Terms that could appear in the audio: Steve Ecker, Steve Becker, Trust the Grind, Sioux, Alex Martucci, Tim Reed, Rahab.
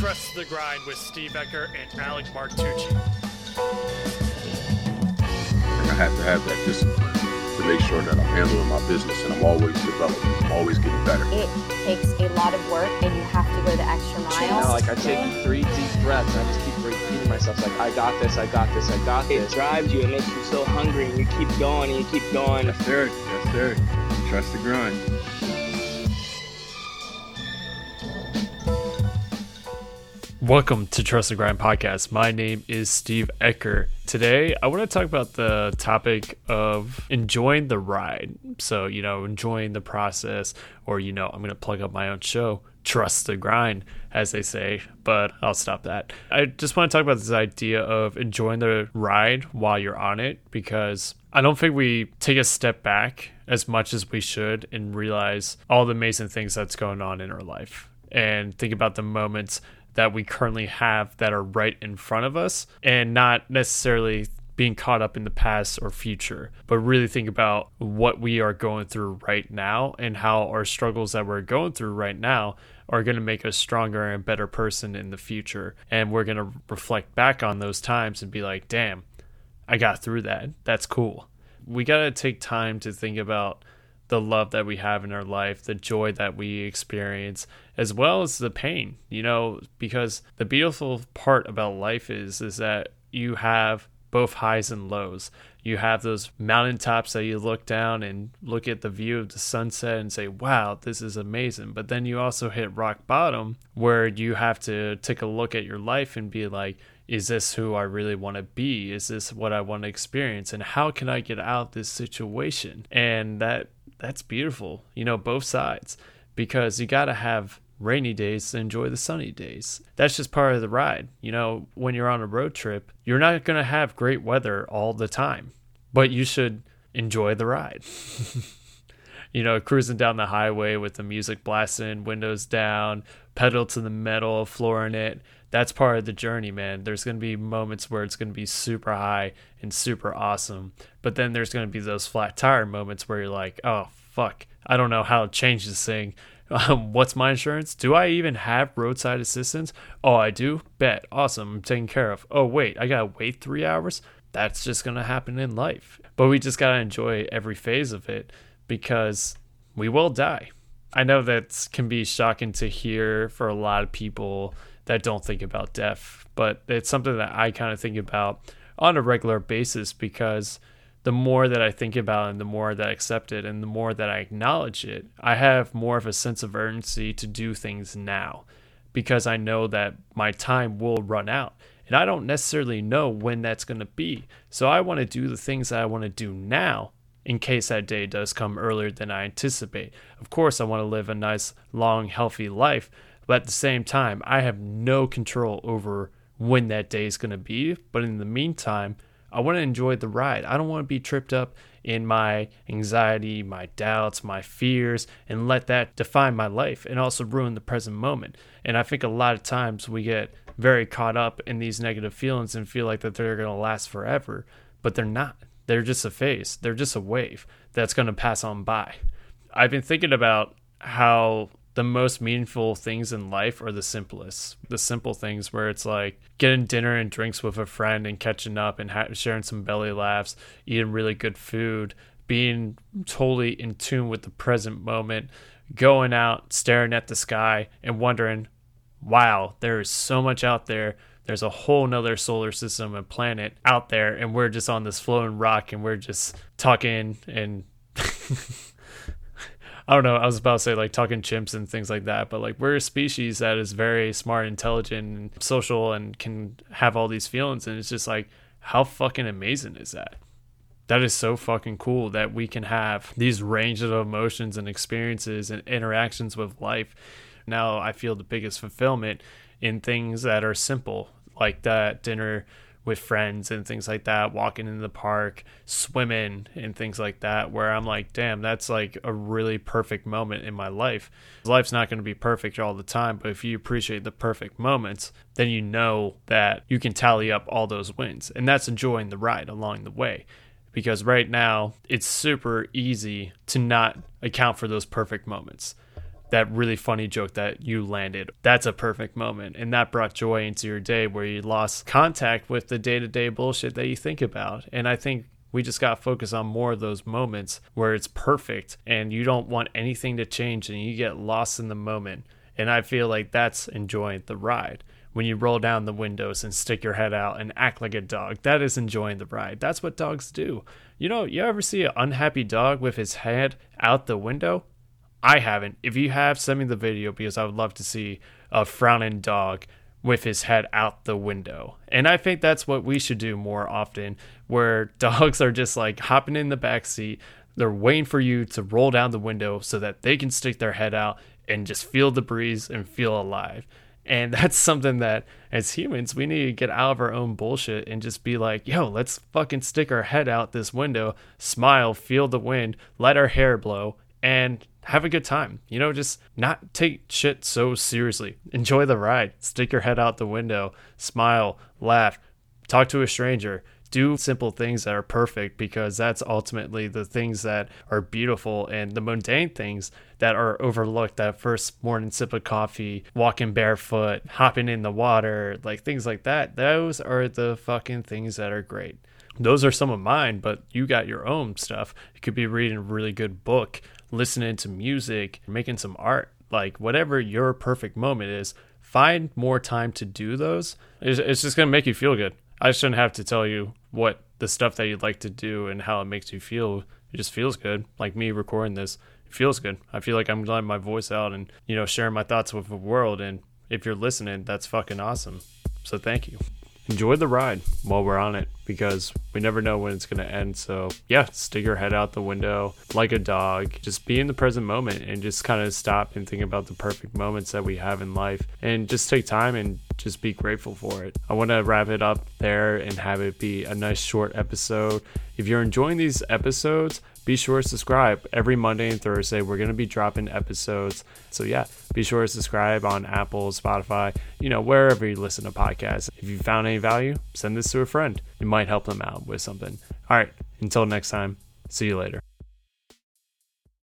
Trust the Grind with Steve Becker and Alex Martucci. I have to have that discipline to make sure that I'm handling my business and I'm always developing, I'm always getting better. It takes a lot of work and you have to go the extra mile. You know, like I take 3 deep breaths and I just keep repeating myself, like, I got this, I got this, I got this. It drives you and makes you so hungry and you keep going and you keep going. Yes, sir. Trust the grind. Welcome to Trust the Grind Podcast. My name is Steve Ecker. Today, I want to talk about the topic of enjoying the ride. So, enjoying the process, or, I'm going to plug up my own show, Trust the Grind, as they say, but I'll stop that. I just want to talk about this idea of enjoying the ride while you're on it, because I don't think we take a step back as much as we should and realize all the amazing things that's going on in our life and think about the moments that we currently have that are right in front of us and not necessarily being caught up in the past or future, but really think about what we are going through right now and how our struggles that we're going through right now are going to make us stronger and better person in the future. And we're going to reflect back on those times and be like, damn, I got through that. That's cool. We got to take time to think about the love that we have in our life, the joy that we experience, as well as the pain, because the beautiful part about life is that you have both highs and lows. You have those mountaintops that you look down and look at the view of the sunset and say, wow, this is amazing. But then you also hit rock bottom where you have to take a look at your life and be like, is this who I really want to be? Is this what I want to experience? And how can I get out of this situation? And that's beautiful, both sides, because you got to have rainy days to enjoy the sunny days. That's just part of the ride. When you're on a road trip, you're not going to have great weather all the time, but you should enjoy the ride. Cruising down the highway with the music blasting, windows down, pedal to the metal, flooring it. That's part of the journey, man. There's going to be moments where it's going to be super high and super awesome. But then there's going to be those flat tire moments where you're like, oh, fuck, I don't know how to change this thing. What's my insurance? Do I even have roadside assistance? Oh, I do? Bet. Awesome. I'm taken care of. Oh, wait, I got to wait 3 hours? That's just going to happen in life. But we just got to enjoy every phase of it because we will die. I know that can be shocking to hear for a lot of people that don't think about death, but it's something that I kind of think about on a regular basis, because the more that I think about it and the more that I accept it and the more that I acknowledge it, I have more of a sense of urgency to do things now because I know that my time will run out and I don't necessarily know when that's going to be. So I want to do the things that I want to do now in case that day does come earlier than I anticipate. Of course, I want to live a nice, long, healthy life, but at the same time, I have no control over when that day is going to be. But in the meantime, I want to enjoy the ride. I don't want to be tripped up in my anxiety, my doubts, my fears, and let that define my life and also ruin the present moment. And I think a lot of times we get very caught up in these negative feelings and feel like that they're going to last forever, but they're not. They're just a phase. They're just a wave that's going to pass on by. I've been thinking about how the most meaningful things in life are the simplest. The simple things where it's like getting dinner and drinks with a friend and catching up and sharing some belly laughs, eating really good food, being totally in tune with the present moment, going out, staring at the sky and wondering, wow, there is so much out there. There's a whole nother solar system and planet out there and we're just on this floating rock and we're just talking and I don't know, I was about to say like talking chimps and things like that, but like we're a species that is very smart, intelligent, and social and can have all these feelings. And it's just like, how fucking amazing is that? That is so fucking cool that we can have these ranges of emotions and experiences and interactions with life. Now I feel the biggest fulfillment in things that are simple, like that dinner with friends and things like that, walking in the park, swimming and things like that, where I'm like, damn, that's like a really perfect moment in my life. Life's not going to be perfect all the time, but if you appreciate the perfect moments, then you know that you can tally up all those wins. And that's enjoying the ride along the way. Because right now, it's super easy to not account for those perfect moments. that really funny joke that you landed. That's a perfect moment. And that brought joy into your day where you lost contact with the day-to-day bullshit that you think about. And I think we just got to focus on more of those moments where it's perfect and you don't want anything to change and you get lost in the moment. And I feel like that's enjoying the ride. When you roll down the windows and stick your head out and act like a dog, that is enjoying the ride. That's what dogs do. You know, you ever see an unhappy dog with his head out the window? I haven't. If you have, send me the video because I would love to see a frowning dog with his head out the window. And I think that's what we should do more often, where dogs are just like hopping in the backseat. They're waiting for you to roll down the window so that they can stick their head out and just feel the breeze and feel alive. And that's something that as humans, we need to get out of our own bullshit and just be like, yo, let's fucking stick our head out this window, smile, feel the wind, let our hair blow, and have a good time. You know, just not take shit so seriously. Enjoy the ride. Stick your head out the window, smile, laugh, talk to a stranger. Do simple things that are perfect, because that's ultimately the things that are beautiful, and the mundane things that are overlooked, that first morning sip of coffee, walking barefoot, hopping in the water, like things like that. Those are the fucking things that are great. Those are some of mine, but you got your own stuff. It could be reading a really good book, listening to music, making some art, like whatever your perfect moment is, find more time to do those. It's just going to make you feel good. I shouldn't have to tell you what the stuff that you'd like to do and how it makes you feel. It just feels good. Like me recording this, it feels good. I feel like I'm letting my voice out and, you know, sharing my thoughts with the world. And if you're listening, that's fucking awesome. So thank you. Enjoy the ride while we're on it, because we never know when it's going to end. So yeah, stick your head out the window like a dog. Just be in the present moment and just kind of stop and think about the perfect moments that we have in life, and just take time and just be grateful for it. I want to wrap it up there and have it be a nice short episode. If you're enjoying these episodes, be sure to subscribe. Every Monday and Thursday, we're going to be dropping episodes. So yeah, be sure to subscribe on Apple, Spotify, you know, wherever you listen to podcasts. If you found any value, send this to a friend. It might help them out with something. All right, until next time, see you later.